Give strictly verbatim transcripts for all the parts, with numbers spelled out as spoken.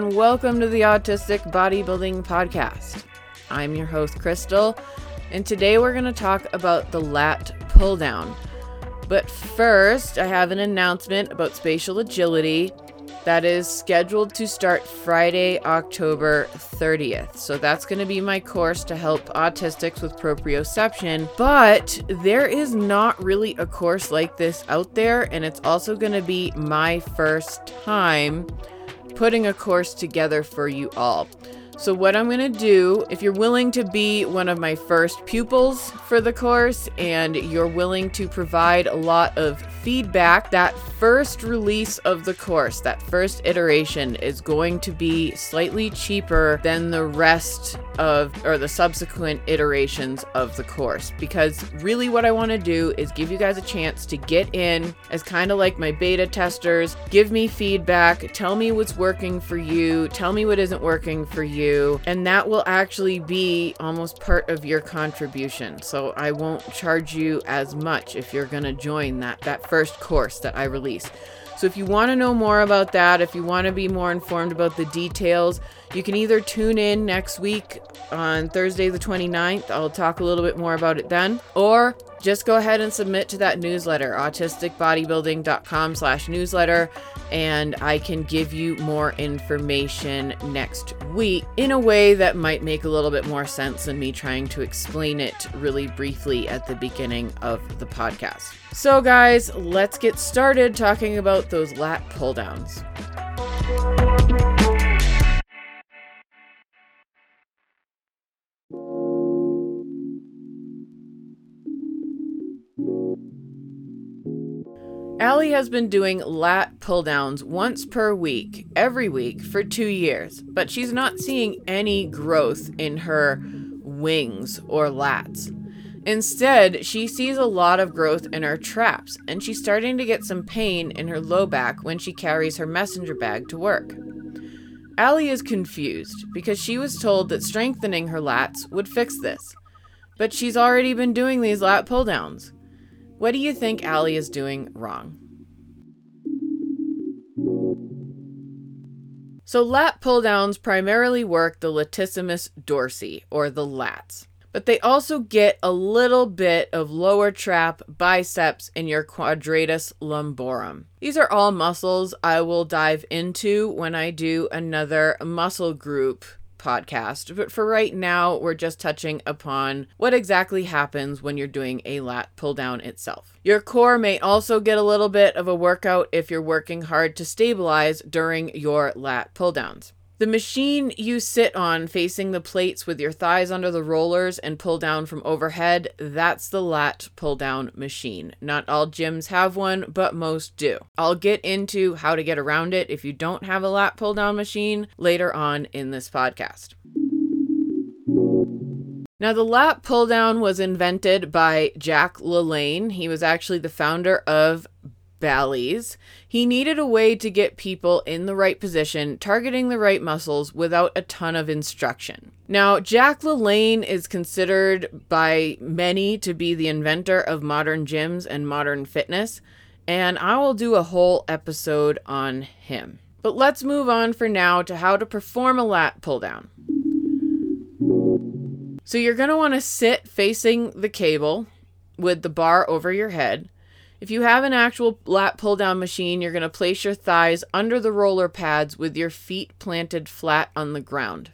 and welcome to the Autistic Bodybuilding Podcast. I'm your host, Crystal, and today we're going to talk about the lat pull down. But first, I have an announcement about Spatial Agility that is scheduled to start Friday, October thirtieth. So that's going to be my course to help autistics with proprioception. But there is not really a course like this out there, and it's also going to be my first time putting a course together for you all. So what I'm going to do, if you're willing to be one of my first pupils for the course and you're willing to provide a lot of feedback, that first release of the course, that first iteration is going to be slightly cheaper than the rest of, or the subsequent iterations of the course. Because really what I want to do is give you guys a chance to get in as kind of like my beta testers, give me feedback, tell me what's working for you, tell me what isn't working for you. And that will actually be almost part of your contribution. So I won't charge you as much if you're going to join that, that first course that I release. So if you want to know more about that, if you want to be more informed about the details, you can either tune in next week on Thursday the twenty-ninth. I'll talk a little bit more about it then. Or just go ahead and submit to that newsletter, autistic bodybuilding dot com slash newsletter, and I can give you more information next week in a way that might make a little bit more sense than me trying to explain it really briefly at the beginning of the podcast. So guys, let's get started talking about those lat pull downs. Allie has been doing lat pull-downs once per week, every week, for two years, but she's not seeing any growth in her wings or lats. Instead, she sees a lot of growth in her traps, and she's starting to get some pain in her low back when she carries her messenger bag to work. Allie is confused because she was told that strengthening her lats would fix this, but she's already been doing these lat pull-downs. What do you think Allie is doing wrong? So lat pull-downs primarily work the latissimus dorsi, or the lats, but they also get a little bit of lower trap, biceps, and your quadratus lumborum. These are all muscles I will dive into when I do another muscle group podcast, but for right now we're just touching upon what exactly happens when you're doing a lat pull down itself. Your core may also get a little bit of a workout if you're working hard to stabilize during your lat pull downs. The machine you sit on facing the plates with your thighs under the rollers and pull down from overhead, that's the lat pull down machine. Not all gyms have one, but most do. I'll get into how to get around it if you don't have a lat pull down machine later on in this podcast. Now, the lat pull down was invented by Jack LaLanne. He was actually the founder of Bally's. He needed a way to get people in the right position, targeting the right muscles without a ton of instruction. Now, Jack LaLanne is considered by many to be the inventor of modern gyms and modern fitness, and I will do a whole episode on him. But let's move on for now to how to perform a lat pull down. So you're going to want to sit facing the cable with the bar over your head. If you have an actual lat pull-down machine, you're going to place your thighs under the roller pads with your feet planted flat on the ground.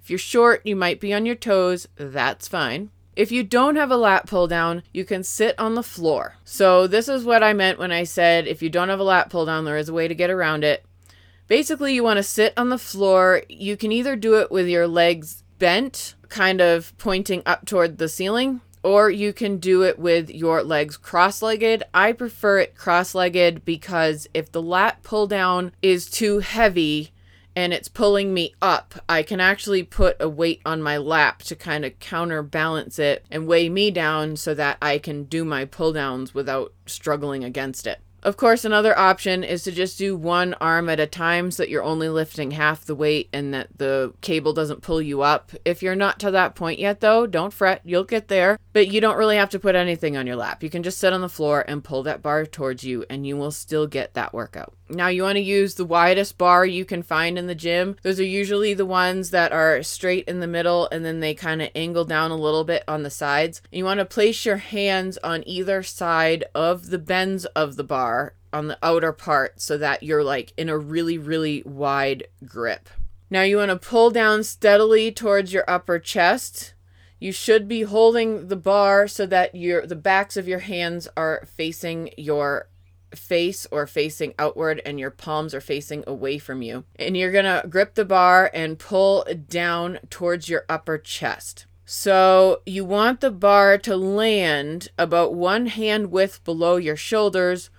If you're short, you might be on your toes. That's fine. If you don't have a lat pull-down, you can sit on the floor. So this is what I meant when I said if you don't have a lat pull-down, there is a way to get around it. Basically, you want to sit on the floor. You can either do it with your legs bent, kind of pointing up toward the ceiling, or you can do it with your legs cross-legged. I prefer it cross-legged because if the lat pull-down is too heavy and it's pulling me up, I can actually put a weight on my lap to kind of counterbalance it and weigh me down so that I can do my pull-downs without struggling against it. Of course, another option is to just do one arm at a time so that you're only lifting half the weight and that the cable doesn't pull you up. If you're not to that point yet, though, don't fret. You'll get there, but you don't really have to put anything on your lap. You can just sit on the floor and pull that bar towards you and you will still get that workout. Now, you want to use the widest bar you can find in the gym. Those are usually the ones that are straight in the middle and then they kind of angle down a little bit on the sides. And you want to place your hands on either side of the bends of the bar, on the outer part, so that you're like in a really, really wide grip. Now you want to pull down steadily towards your upper chest. You should be holding the bar so that your the backs of your hands are facing your face or facing outward and your palms are facing away from you. And you're going to grip the bar and pull down towards your upper chest. So you want the bar to land about one hand width below your shoulders,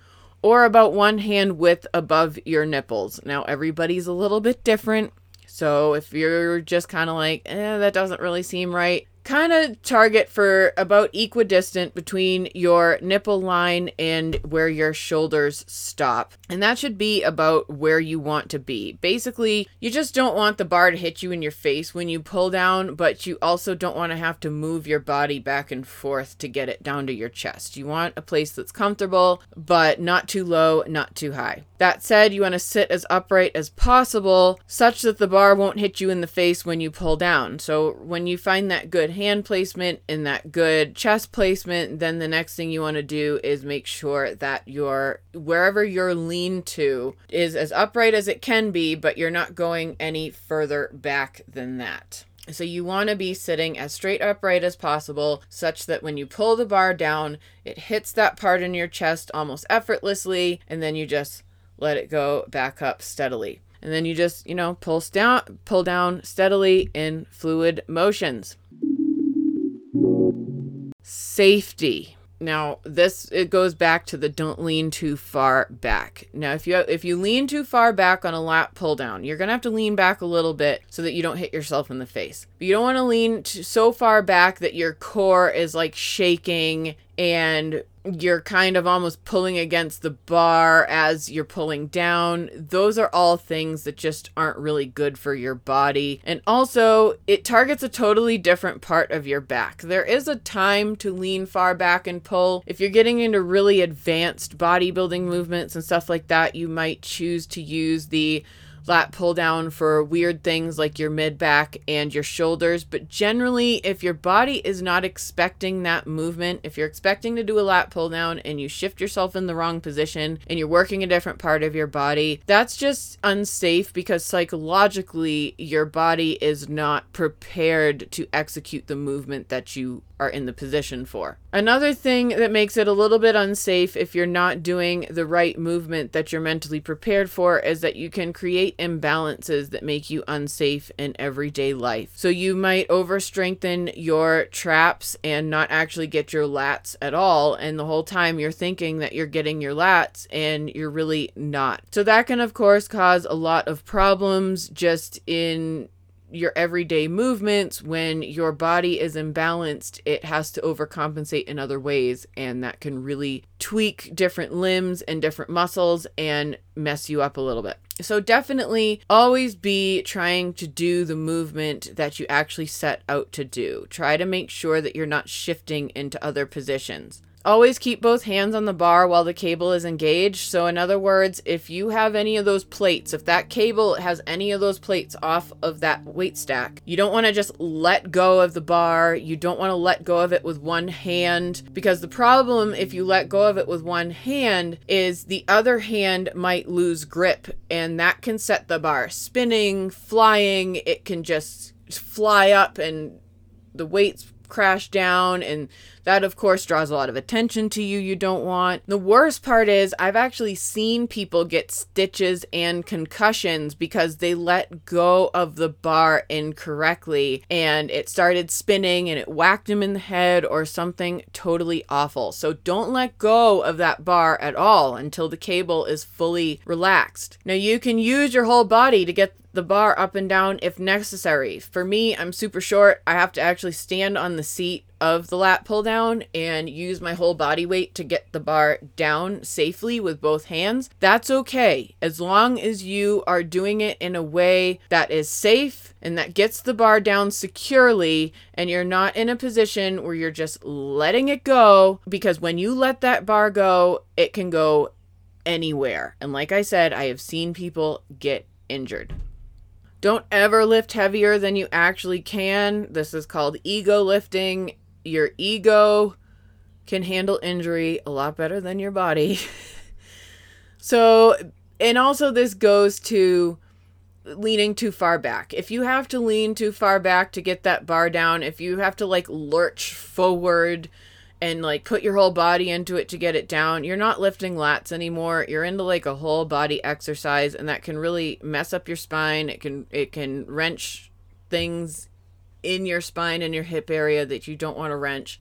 or about one hand width above your nipples. Now, everybody's a little bit different. So if you're just kind of like, eh, that doesn't really seem right, kind of target for about equidistant between your nipple line and where your shoulders stop. And that should be about where you want to be. Basically, you just don't want the bar to hit you in your face when you pull down, but you also don't want to have to move your body back and forth to get it down to your chest. You want a place that's comfortable, but not too low, not too high. That said, you want to sit as upright as possible, such that the bar won't hit you in the face when you pull down. So when you find that good hand placement and that good chest placement, then the next thing you want to do is make sure that your wherever your lean to is as upright as it can be, but you're not going any further back than that. So you want to be sitting as straight upright as possible, such that when you pull the bar down, it hits that part in your chest almost effortlessly, and then you just let it go back up steadily. And then you just, you know, pulse down, pull down steadily in fluid motions. Safety. Now, this, it goes back to the don't lean too far back. Now, if you if you lean too far back on a lat pull down, you're going to have to lean back a little bit so that you don't hit yourself in the face. But you don't want to lean t- so far back that your core is like shaking and you're kind of almost pulling against the bar as you're pulling down. Those are all things that just aren't really good for your body. And also, it targets a totally different part of your back. There is a time to lean far back and pull. If you're getting into really advanced bodybuilding movements and stuff like that, you might choose to use the lat pull down for weird things like your mid back and your shoulders. But generally, if your body is not expecting that movement, if you're expecting to do a lat pull down and you shift yourself in the wrong position and you're working a different part of your body, that's just unsafe, because psychologically your body is not prepared to execute the movement that you are in the position for. Another thing that makes it a little bit unsafe if you're not doing the right movement that you're mentally prepared for is that you can create imbalances that make you unsafe in everyday life. So you might overstrengthen your traps and not actually get your lats at all, and the whole time you're thinking that you're getting your lats and you're really not. So that can, of course, cause a lot of problems just in your everyday movements. When your body is imbalanced, it has to overcompensate in other ways, and that can really tweak different limbs and different muscles and mess you up a little bit. So definitely always be trying to do the movement that you actually set out to do. Try to make sure that you're not shifting into other positions. Always keep both hands on the bar while the cable is engaged. So in other words, if you have any of those plates, if that cable has any of those plates off of that weight stack, you don't want to just let go of the bar. You don't want to let go of it with one hand, because the problem if you let go of it with one hand is the other hand might lose grip, and that can set the bar spinning, flying. It can just fly up and the weight's crash down, and that of course draws a lot of attention to you. You don't want. The worst part is I've actually seen people get stitches and concussions because they let go of the bar incorrectly and it started spinning and it whacked them in the head or something totally awful. So don't let go of that bar at all until the cable is fully relaxed. Now you can use your whole body to get the bar up and down if necessary. For me, I'm super short. I have to actually stand on the seat of the lat pull down and use my whole body weight to get the bar down safely with both hands, that's okay, as long as you are doing it in a way that is safe and that gets the bar down securely, and you're not in a position where you're just letting it go, because when you let that bar go, it can go anywhere. And like I said, I have seen people get injured. Don't ever lift heavier than you actually can. This is called ego lifting. Your ego can handle injury a lot better than your body. So, and also this goes to leaning too far back. If you have to lean too far back to get that bar down, if you have to like lurch forward and like put your whole body into it to get it down, you're not lifting lats anymore. You're into like a whole body exercise, and that can really mess up your spine. It can, it can wrench things in your spine and your hip area that you don't want to wrench.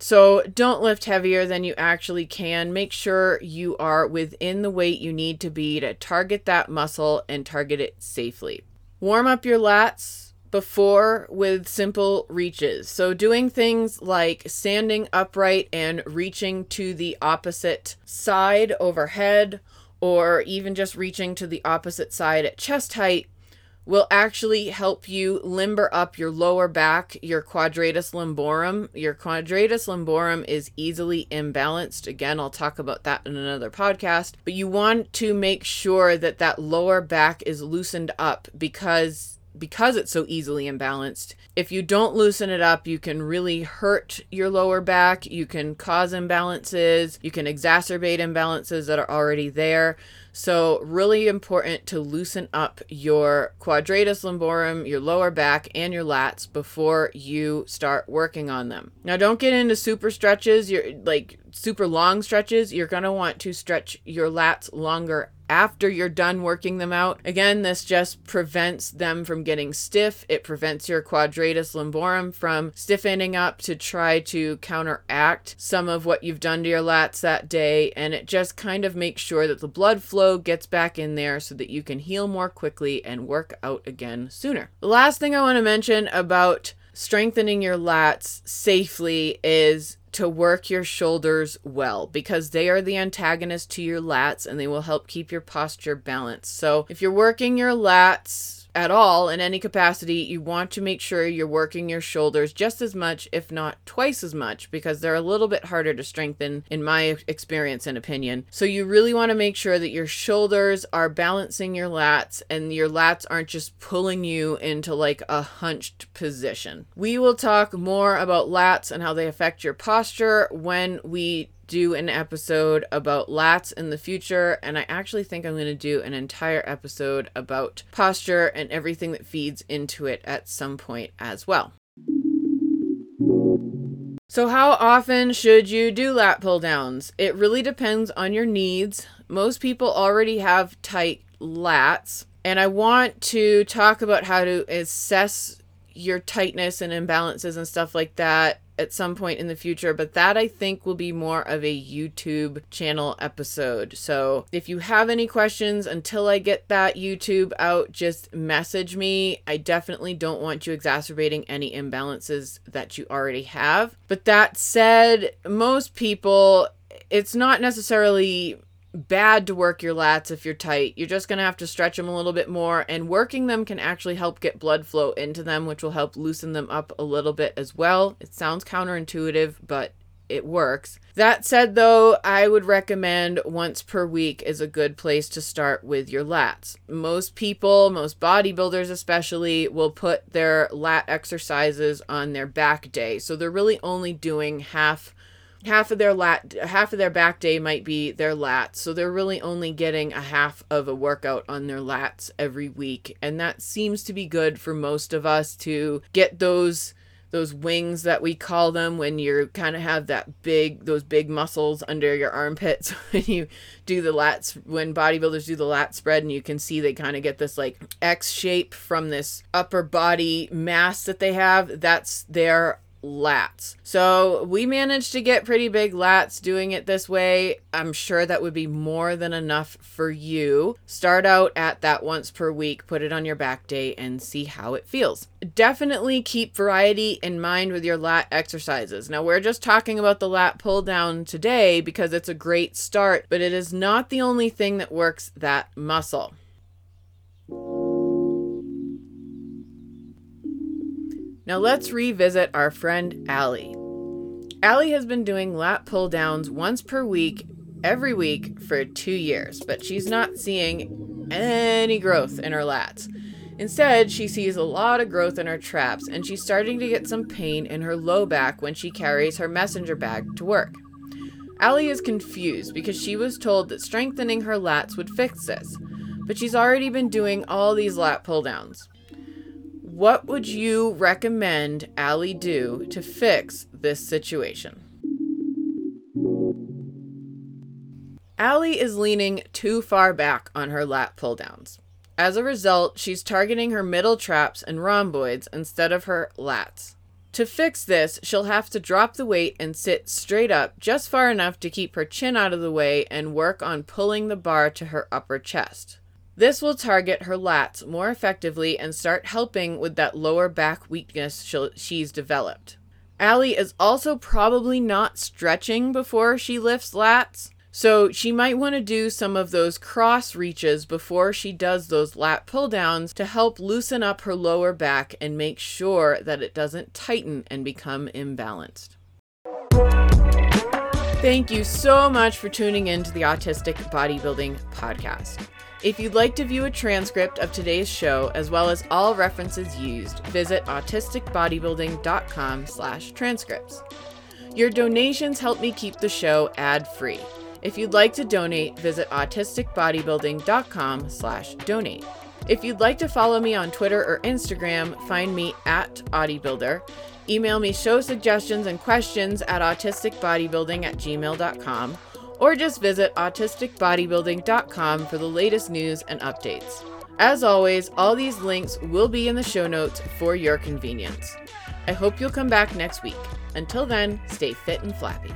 So don't lift heavier than you actually can. Make sure you are within the weight you need to be to target that muscle and target it safely. Warm up your lats before with simple reaches. So doing things like standing upright and reaching to the opposite side overhead, or even just reaching to the opposite side at chest height, will actually help you limber up your lower back, your quadratus lumborum. Your quadratus lumborum is easily imbalanced. Again, I'll talk about that in another podcast, but you want to make sure that that lower back is loosened up, because because it's so easily imbalanced. If you don't loosen it up, you can really hurt your lower back. You can cause imbalances. You can exacerbate imbalances that are already there. So really important to loosen up your quadratus lumborum, your lower back, and your lats before you start working on them. Now, don't get into super stretches, you're like super long stretches. You're going to want to stretch your lats longer after you're done working them out. Again, this just prevents them from getting stiff. It prevents your quadratus lumborum from stiffening up to try to counteract some of what you've done to your lats that day. And it just kind of makes sure that the blood flow gets back in there so that you can heal more quickly and work out again sooner. The last thing I want to mention about strengthening your lats safely is to work your shoulders well, because they are the antagonist to your lats and they will help keep your posture balanced. So if you're working your lats at all in any capacity, you want to make sure you're working your shoulders just as much, if not twice as much, because they're a little bit harder to strengthen in my experience and opinion. So you really want to make sure that your shoulders are balancing your lats and your lats aren't just pulling you into like a hunched position. We will talk more about lats and how they affect your posture when we do an episode about lats in the future, and I actually think I'm going to do an entire episode about posture and everything that feeds into it at some point as well. So how often should you do lat pull downs? It really depends on your needs. Most people already have tight lats, and I want to talk about how to assess your tightness and imbalances and stuff like that at some point in the future, but that I think will be more of a YouTube channel episode. So if you have any questions until I get that YouTube out, just message me. I definitely don't want you exacerbating any imbalances that you already have. But that said, most people, it's not necessarily bad to work your lats if you're tight. You're just going to have to stretch them a little bit more, and working them can actually help get blood flow into them, which will help loosen them up a little bit as well. It sounds counterintuitive, but it works. That said, though, I would recommend once per week is a good place to start with your lats. Most people, most bodybuilders especially, will put their lat exercises on their back day. So they're really only doing half Half of their lat, half of their back day might be their lats. So they're really only getting a half of a workout on their lats every week. And that seems to be good for most of us to get those those wings that we call them, when you kind of have that big, those big muscles under your armpits when you do the lats, when bodybuilders do the lat spread, and you can see they kind of get this like X shape from this upper body mass that they have. That's their lats. So we managed to get pretty big lats doing it this way. I'm sure that would be more than enough for you. Start out at that once per week, put it on your back day and see how it feels. Definitely keep variety in mind with your lat exercises. Now we're just talking about the lat pull down today because it's a great start, but it is not the only thing that works that muscle. Now let's revisit our friend Allie. Allie has been doing lat pull downs once per week, every week for two years, but she's not seeing any growth in her lats. Instead, she sees a lot of growth in her traps, and she's starting to get some pain in her low back when she carries her messenger bag to work. Allie is confused because she was told that strengthening her lats would fix this, but she's already been doing all these lat pull downs. What would you recommend Allie do to fix this situation? Allie is leaning too far back on her lat pull downs. As a result, she's targeting her middle traps and rhomboids instead of her lats. To fix this, she'll have to drop the weight and sit straight up just far enough to keep her chin out of the way and work on pulling the bar to her upper chest. This will target her lats more effectively and start helping with that lower back weakness she's developed. Allie is also probably not stretching before she lifts lats, so she might want to do some of those cross reaches before she does those lat pull downs to help loosen up her lower back and make sure that it doesn't tighten and become imbalanced. Thank you so much for tuning in to the Autistic Bodybuilding Podcast. If you'd like to view a transcript of today's show, as well as all references used, visit autistic bodybuilding dot com slash transcripts. Your donations help me keep the show ad-free. If you'd like to donate, visit autistic bodybuilding dot com slash donate. If you'd like to follow me on Twitter or Instagram, find me at AutieBuilder. Email me show suggestions and questions at autistic bodybuilding at gmail dot com. Or just visit autistic bodybuilding dot com for the latest news and updates. As always, all these links will be in the show notes for your convenience. I hope you'll come back next week. Until then, stay fit and flappy.